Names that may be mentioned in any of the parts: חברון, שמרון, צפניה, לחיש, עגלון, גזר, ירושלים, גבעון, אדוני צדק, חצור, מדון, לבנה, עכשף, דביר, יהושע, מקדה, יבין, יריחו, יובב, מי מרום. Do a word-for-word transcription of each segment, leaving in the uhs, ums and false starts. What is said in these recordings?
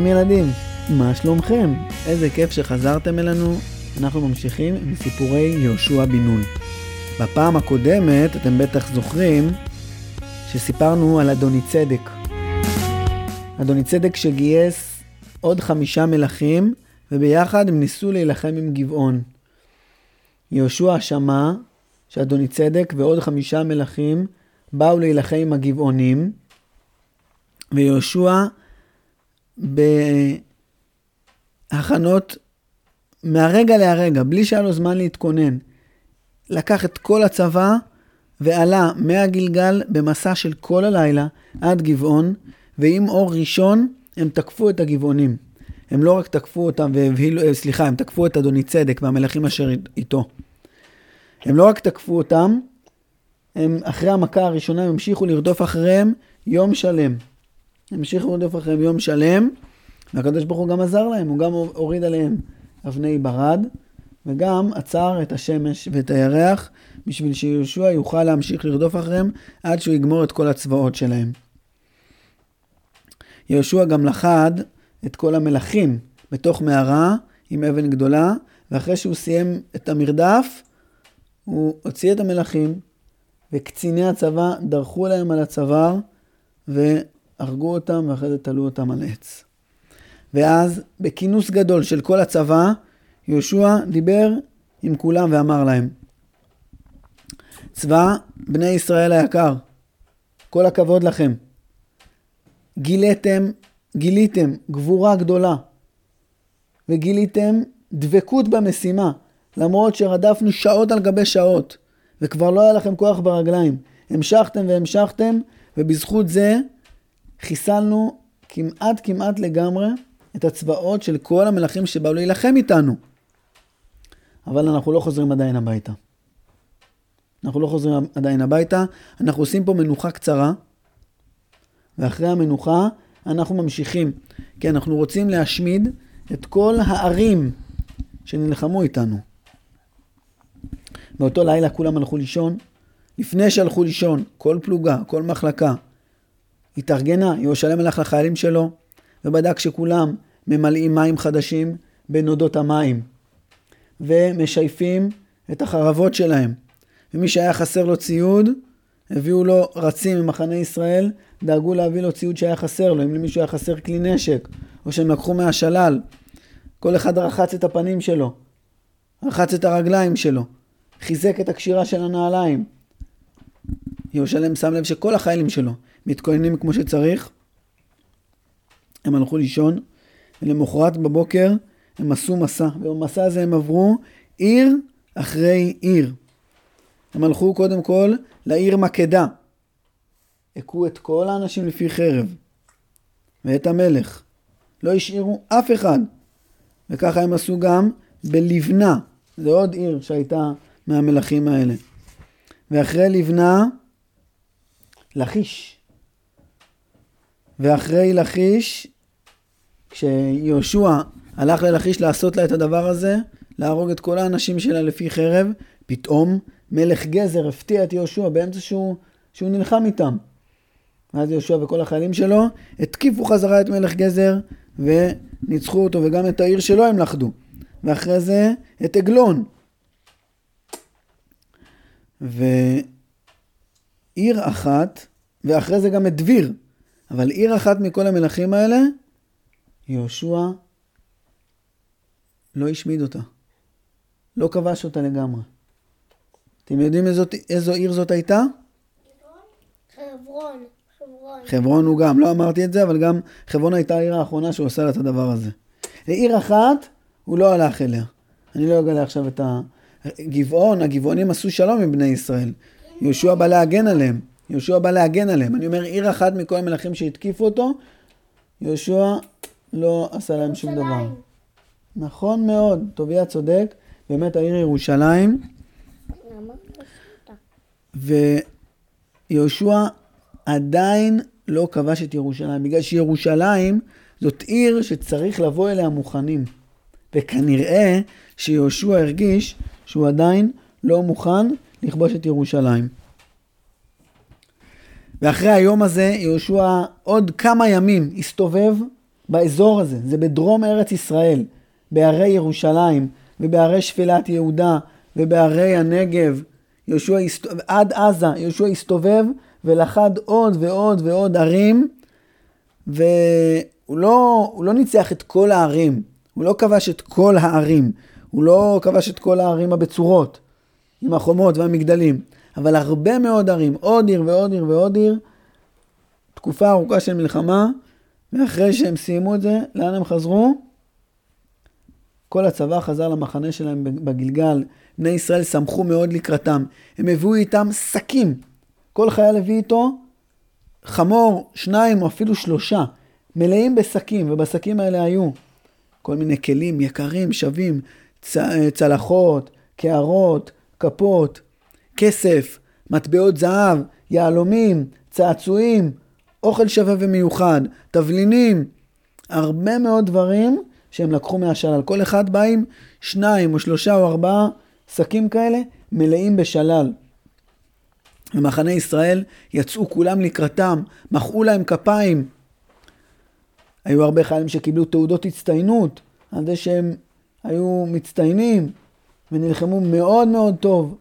שלום ילדים, מה שלומכם? איזה כיף שחזרתם אלינו. אנחנו ממשיכים עם סיפורי יהושע בן נון. בפעם הקודמת אתם בטח זוכרים שסיפרנו על אדוני צדק. אדוני צדק שגייס עוד חמישה מלכים וביחד הם ניסו להילחם עם גבעון. יהושע שמע שאדוני צדק ועוד חמישה מלכים באו להילחם עם הגבעונים, ויהושע בהכנות מהרגע להרגע, בלי שהיה לו זמן להתכונן, לקח את כל הצבא ועלה מהגלגל במסע של כל הלילה עד גבעון, ועם אור ראשון הם תקפו את הגבעונים. הם לא רק תקפו אותם והבהילו, סליחה, הם תקפו את אדוני צדק והמלכים אשר איתו. הם לא רק תקפו אותם, הם אחרי המכה הראשונה הם המשיכו לרדוף אחריהם יום שלם. הם המשיכו לרדוף אחריהם יום שלם, והקדוש ברוך הוא גם עזר להם, הוא גם הוריד עליהם אבני ברד, וגם עצר את השמש ואת הירח, בשביל שיהושע יוכל להמשיך לרדוף אחריהם, עד שהוא יגמור את כל הצבאות שלהם. יהושע גם לחד את כל המלכים בתוך מערה עם אבן גדולה, ואחרי שהוא סיים את המרדף, הוא הוציא את המלכים, וקציני הצבא דרכו להם על הצוואר, והרגו אותם, ואחרי זה תלו אותם על עץ. ואז בכינוס גדול של כל הצבא, יהושע דיבר עם כולם ואמר להם, צבא בני ישראל היקר, כל הכבוד לכם. גיליתם, גיליתם גבורה גדולה, וגיליתם דבקות במשימה, למרות שרדפנו שעות על גבי שעות, וכבר לא היה לכם כוח ברגליים. המשכתם והמשכתם, ובזכות זה חיסלנו כמעט כמעט לגמרי את הצבאות של כל המלכים שבאו להילחם איתנו. אבל אנחנו לא חוזרים עדיין הביתה. אנחנו לא חוזרים עדיין הביתה, אנחנו עושים פה מנוחה קצרה, ואחרי המנוחה אנחנו ממשיכים, כי אנחנו רוצים להשמיד את כל הערים שנלחמו איתנו. באותו לילה כולם הלכו לישון, לפני שהלכו לישון, כל פלוגה, כל מחלקה, התארגנה, ירושלים הלך לחיילים שלו, ובדק שכולם ממלאים מים חדשים בנודות המים, ומשייפים את החרבות שלהם. ומי שהיה חסר לו ציוד, הביאו לו רצים ממחנה ישראל, דאגו להביא לו ציוד שהיה חסר לו, אם למישהו היה חסר כלי נשק, או שהם לקחו מהשלל, כל אחד רחץ את הפנים שלו, רחץ את הרגליים שלו, חיזק את הקשירה של הנעליים. ירושלים שם לב שכל החיילים שלו מתכוננים כמו שצריך, הם הלכו לישון, ולמחרת בבוקר הם עשו מסע, ובמסע הזה הם עברו עיר אחרי עיר. הם הלכו קודם כל לעיר מקדה, הכו את כל האנשים לפי חרב, ואת המלך, לא השאירו אף אחד, וככה הם עשו גם בלבנה, זה עוד עיר שהייתה מהמלכים האלה. ואחרי לבנה, לחיש. ואחרי לחיש, כשיהושע הלך ללחיש לעשות לה את הדבר הזה, להרוג את כל האנשים שלה לפי חרב, פתאום מלך גזר הפתיע את יהושע באמצע שהוא, שהוא נלחם איתם. ואז יהושע וכל החיילים שלו התקיפו חזרה את מלך גזר וניצחו אותו, וגם את העיר שלו הם לחדו. ואחרי זה את עגלון. ועיר אחת, ואחרי זה גם את דביר. אבל עיר אחת מכל המלכים האלה, יהושע לא השמיד אותה. לא כבש אותה לגמרי. אתם יודעים איזו, איזו עיר זאת הייתה? חברון. חברון. חברון הוא גם, לא אמרתי את זה, אבל גם חברון הייתה העיר האחרונה שהוא עשה לה את הדבר הזה. לעיר אחת, הוא לא הלך אליה. אני לא אגלה עכשיו את ה... גבעון, הגבעונים עשו שלום עם בני ישראל. יהושע בא להגן עליהם. יהושע בא להגן עליהם. אני אומר, עיר אחת מכל המלכים שהתקיפו אותו, יהושע לא עשה להם שום דבר. נכון מאוד, טוביה צודק. באמת העיר ירושלים. ויהושע עדיין לא כבש את ירושלים, בגלל שירושלים זאת עיר שצריך לבוא אליה מוכנים. וכנראה שיהושע הרגיש שהוא עדיין לא מוכן לכבוש את ירושלים. ואחרי היום הזה, יהושע עוד כמה ימים הסתובב באזור הזה, זה בדרום ארץ ישראל, בערי ירושלים ובערי שפלת יהודה ובערי הנגב. יהושע עד עזה, יהושע הסתובב ולחד עוד ועוד ועוד ערים, והוא לא, הוא לא ניצח את כל הערים, הוא לא כבש את כל הערים, הוא לא כבש את כל הערים הבצורות, עם החומות והמגדלים, אבל הרבה מאוד ערים, עוד עיר ועוד עיר ועוד עיר, תקופה ארוכה של מלחמה, ואחרי שהם סיימו את זה, לאן הם חזרו? כל הצבא חזר למחנה שלהם בגלגל, בני ישראל שמחו מאוד לקראתם, הם הביאו איתם שקים, כל חייל הביא איתו חמור, שניים או אפילו שלושה, מלאים בשקים, ובשקים האלה היו כל מיני כלים יקרים, שווים, צ... צלחות, קערות, כפות, כסף, מטבעות זהב, יהלומים, צעצועים, אוכל שווה ומיוחד, תבלינים, הרבה מאוד דברים שהם לקחו מהשלל. כל אחד בא עם שניים או שלושה או ארבעה שקים כאלה מלאים בשלל. במחנה ישראל יצאו כולם לקראתם, מחאו להם כפיים. היו הרבה חיילים שקיבלו תעודות הצטיינות, על זה שהם היו מצטיינים ונלחמו מאוד מאוד טוב.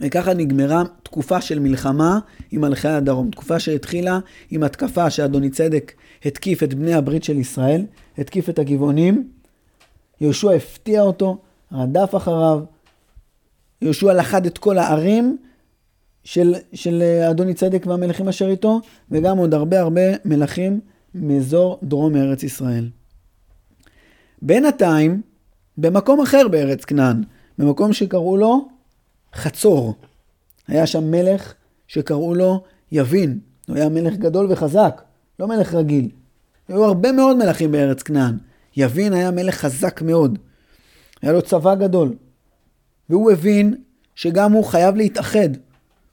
וככה נגמרה תקופה של מלחמה עם מלכי הדרום, תקופה שהתחילה עם התקפה שאדוני צדק התקיף את בני הברית של ישראל, התקיף את הגבעונים, יהושע הפתיע אותו, רדף אחריו, יהושע לחד את כל הערים של, של אדוני צדק והמלכים אשר איתו, וגם עוד הרבה הרבה מלכים מאזור דרום ארץ ישראל. בינתיים, במקום אחר בארץ כנען, במקום שקראו לו חצור, היה שם מלך שקראו לו יבין, הוא היה מלך גדול וחזק, לא מלך רגיל. היו הרבה מאוד מלכים בארץ כנען. יבין היה מלך חזק מאוד. היה לו צבא גדול. והוא הבין שגם הוא חייב להתאחד.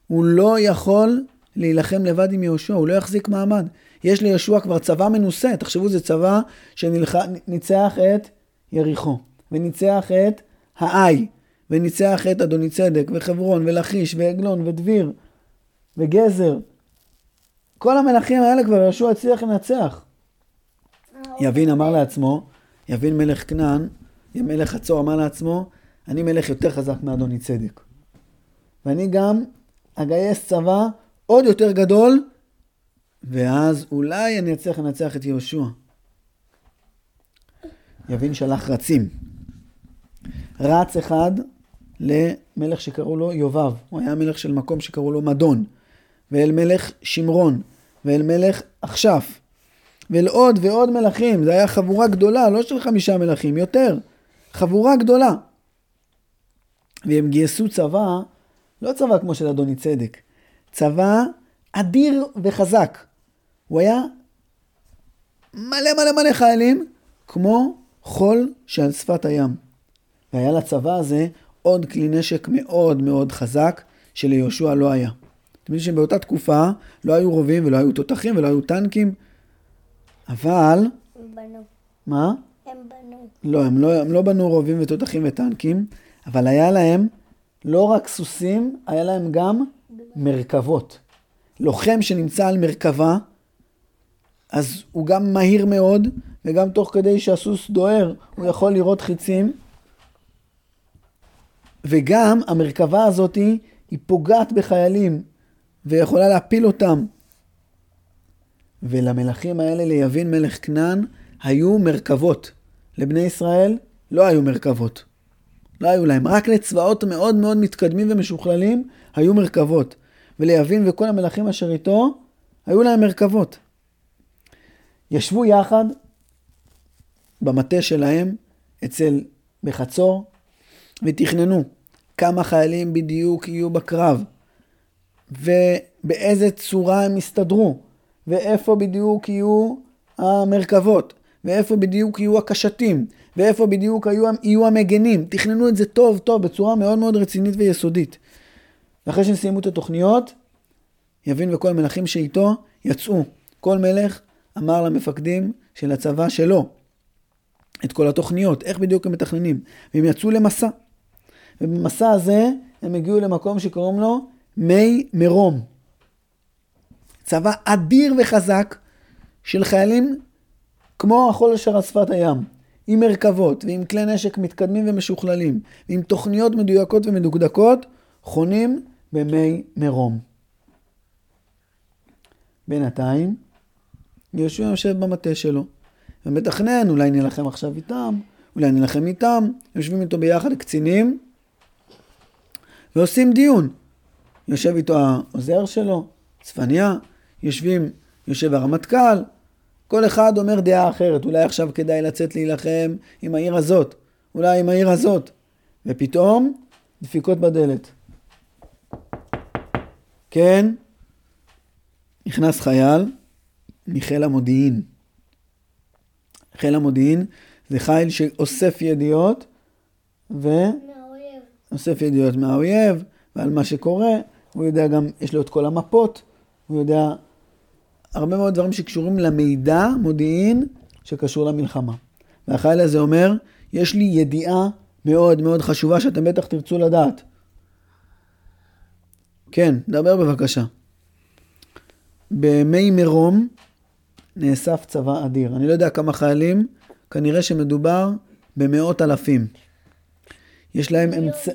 הוא לא יכול להילחם לבד עם יהושע, הוא לא יחזיק מעמד. יש ליהושע כבר צבא מנוסה, תחשבו זה צבא שניצח את יריחו, וניצח את העי, וניצח את אדוני צדק, וחברון, ולחיש, ועגלון, ודביר, וגזר. כל המלכים האלה כבר יהושע הצליח לנצח. יבין אמר לעצמו, יבין מלך כנען, מלך חצור אמר לעצמו, אני מלך יותר חזק מאדוני צדק. ואני גם אגייס צבא עוד יותר גדול, ואז אולי אני אצליח לנצח את יהושע. יבין שלח רצים. רץ אחד למלך שקראו לו יובב, הוא היה מלך של מקום שקראו לו מדון, ואל מלך שמרון, ואל מלך עכשף, ואל עוד ועוד מלכים. זה היה חבורה גדולה, לא של חמישה מלכים, יותר. חבורה גדולה. והם גייסו צבא, לא צבא כמו של אדוני צדק, צבא אדיר וחזק. הוא היה מלא מלא מלא חיילים, כמו חול שעל שפת הים. והיה לצבא הזה עוד כלי נשק מאוד מאוד חזק, שליהושע לא היה. אתם יודעים שבאותה תקופה לא היו רובים ולא היו תותחים ולא היו טנקים, אבל... הם בנו. מה? הם בנו. לא, הם לא, הם לא בנו רובים ותותחים וטנקים, אבל היה להם לא רק סוסים, היה להם גם מרכבות. לוחם שנמצא על מרכבה, אז הוא גם מהיר מאוד, וגם תוך כדי שהסוס דוהר, הוא יכול לראות חיצים, וגם המרכבה הזאת היא פוגעת בחיילים, ויכולה להפיל אותם. ולמלכים האלה, ליבין מלך כנען, היו מרכבות. לבני ישראל לא היו מרכבות. לא היו להם. רק לצבאות מאוד מאוד מתקדמים ומשוכללים, היו מרכבות. וליבין וכל המלכים אשר איתו, היו להם מרכבות. ישבו יחד במטה שלהם, אצל בחצור, ותכננו כמה חיילים בדיוק יהיו בקרב, ובאיזה צורה הם יסתדרו, ואיפה בדיוק יהיו המרכבות, ואיפה בדיוק יהיו הקשתים, ואיפה בדיוק יהיו המגנים. תכננו את זה טוב טוב, בצורה מאוד מאוד רצינית ויסודית. ואחרי שסיימו את התוכניות, יבין וכל המלכים שאיתו יצאו. כל מלך אמר למפקדים של הצבא שלו את כל התוכניות, איך בדיוק הם מתכננים. והם יצאו למסע. ובמסע הזה הם הגיעו למקום שקוראים לו מי מרום. צבא אדיר וחזק של חיילים כמו החול אשר על שפת הים, עם מרכבות ועם כלי נשק מתקדמים ומשוכללים, ועם תוכניות מדויקות ומדוקדקות, חונים במי מרום. בינתיים, יהושע יושב במטה שלו, ומתכנן, אולי נלחם עכשיו איתם, אולי נלחם איתם, יושבים איתו ביחד קצינים, ועושים דיון. יושב איתו העוזר שלו, צפניה, יושבים, יושב הרמטכ"ל, כל אחד אומר דעה אחרת, אולי עכשיו כדאי לצאת להילחם עם העיר הזאת, אולי עם העיר הזאת, ופתאום דפיקות בדלת. כן, נכנס חייל מחיל המודיעין. חיל המודיעין זה חיל שאוסף ידיעות ו... מהאויב. אוסף ידיעות מהאויב ועל מה שקורה, הוא יודע גם, יש לו את כל המפות, הוא יודע הרבה מאוד דברים שקשורים למידע, מודיעין, שקשור למלחמה. והחיל הזה אומר, יש לי ידיעה מאוד מאוד חשובה שאתם בטח תרצו לדעת. כן, דבר בבקשה. במי מרום נאסף צבא אדיר. אני לא יודע כמה חיילים, כנראה שמדובר במאות אלפים. יש להם, אמצ...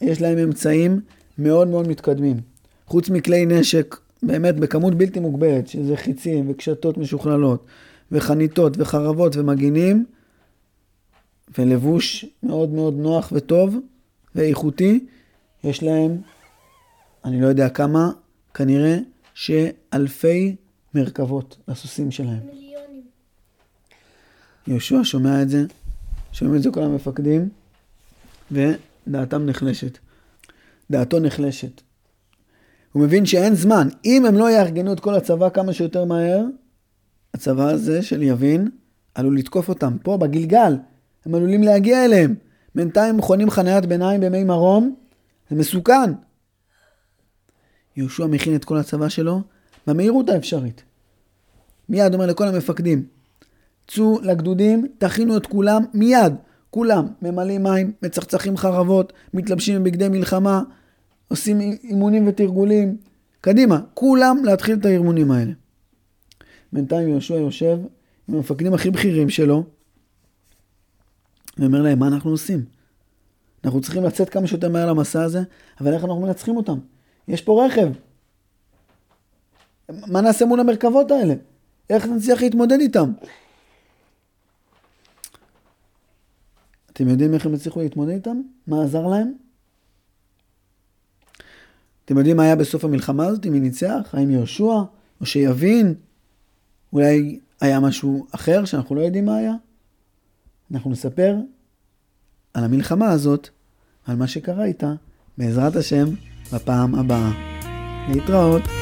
יש להם אמצעים מאוד מאוד מתקדמים. חוץ מכלי נשק, באמת בכמות בלתי מוגבלת, שזה חיצים וקשתות משוכללות, וחניתות וחרבות ומגינים, ולבוש מאוד מאוד נוח וטוב ואיכותי, יש להם, אני לא יודע כמה, כנראה שאלפי מרכבות לסוסים שלהם. מיליונים. יהושע שומע את זה, שומע את זה כל המפקדים, ודעתם נחלשת. דעתו נחלשת. הוא מבין שאין זמן. אם הם לא יארגנו את כל הצבא כמה שיותר מהר, הצבא הזה של יבין עלול לתקוף אותם פה בגלגל. הם עלולים להגיע אליהם. בינתיים מכונים חניית ביניים במי מרום. זה מסוכן. יהושע מכין את כל הצבא שלו במהירות האפשרית. מיד אומר לכל המפקדים, צאו לגדודים, תכינו את כולם מיד. כולם ממלאים מים, מצחצחים חרבות, מתלבשים בבגדי מלחמה, עושים אימונים ותרגולים. קדימה, כולם להתחיל את האימונים האלה. בינתיים יהושע יושב עם המפקדים הכי בכירים שלו, ואומר להם, מה אנחנו עושים? אנחנו צריכים לצאת כמה שיותר מהר למסע הזה, אבל איך אנחנו מנצחים אותם? יש פה רכב. מה נעשה מול המרכבות האלה? איך נצליח להתמודד איתם? אתם יודעים איך הם הצליחו להתמודד איתם? מה עזר להם? אתם יודעים מה היה בסוף המלחמה הזאת? אם היא ניצח? האם יהושע? או שיבין? אולי היה משהו אחר שאנחנו לא יודעים מה היה? אנחנו נספר על המלחמה הזאת, על מה שקרה איתה, בעזרת השם, בפעם הבאה. להתראות.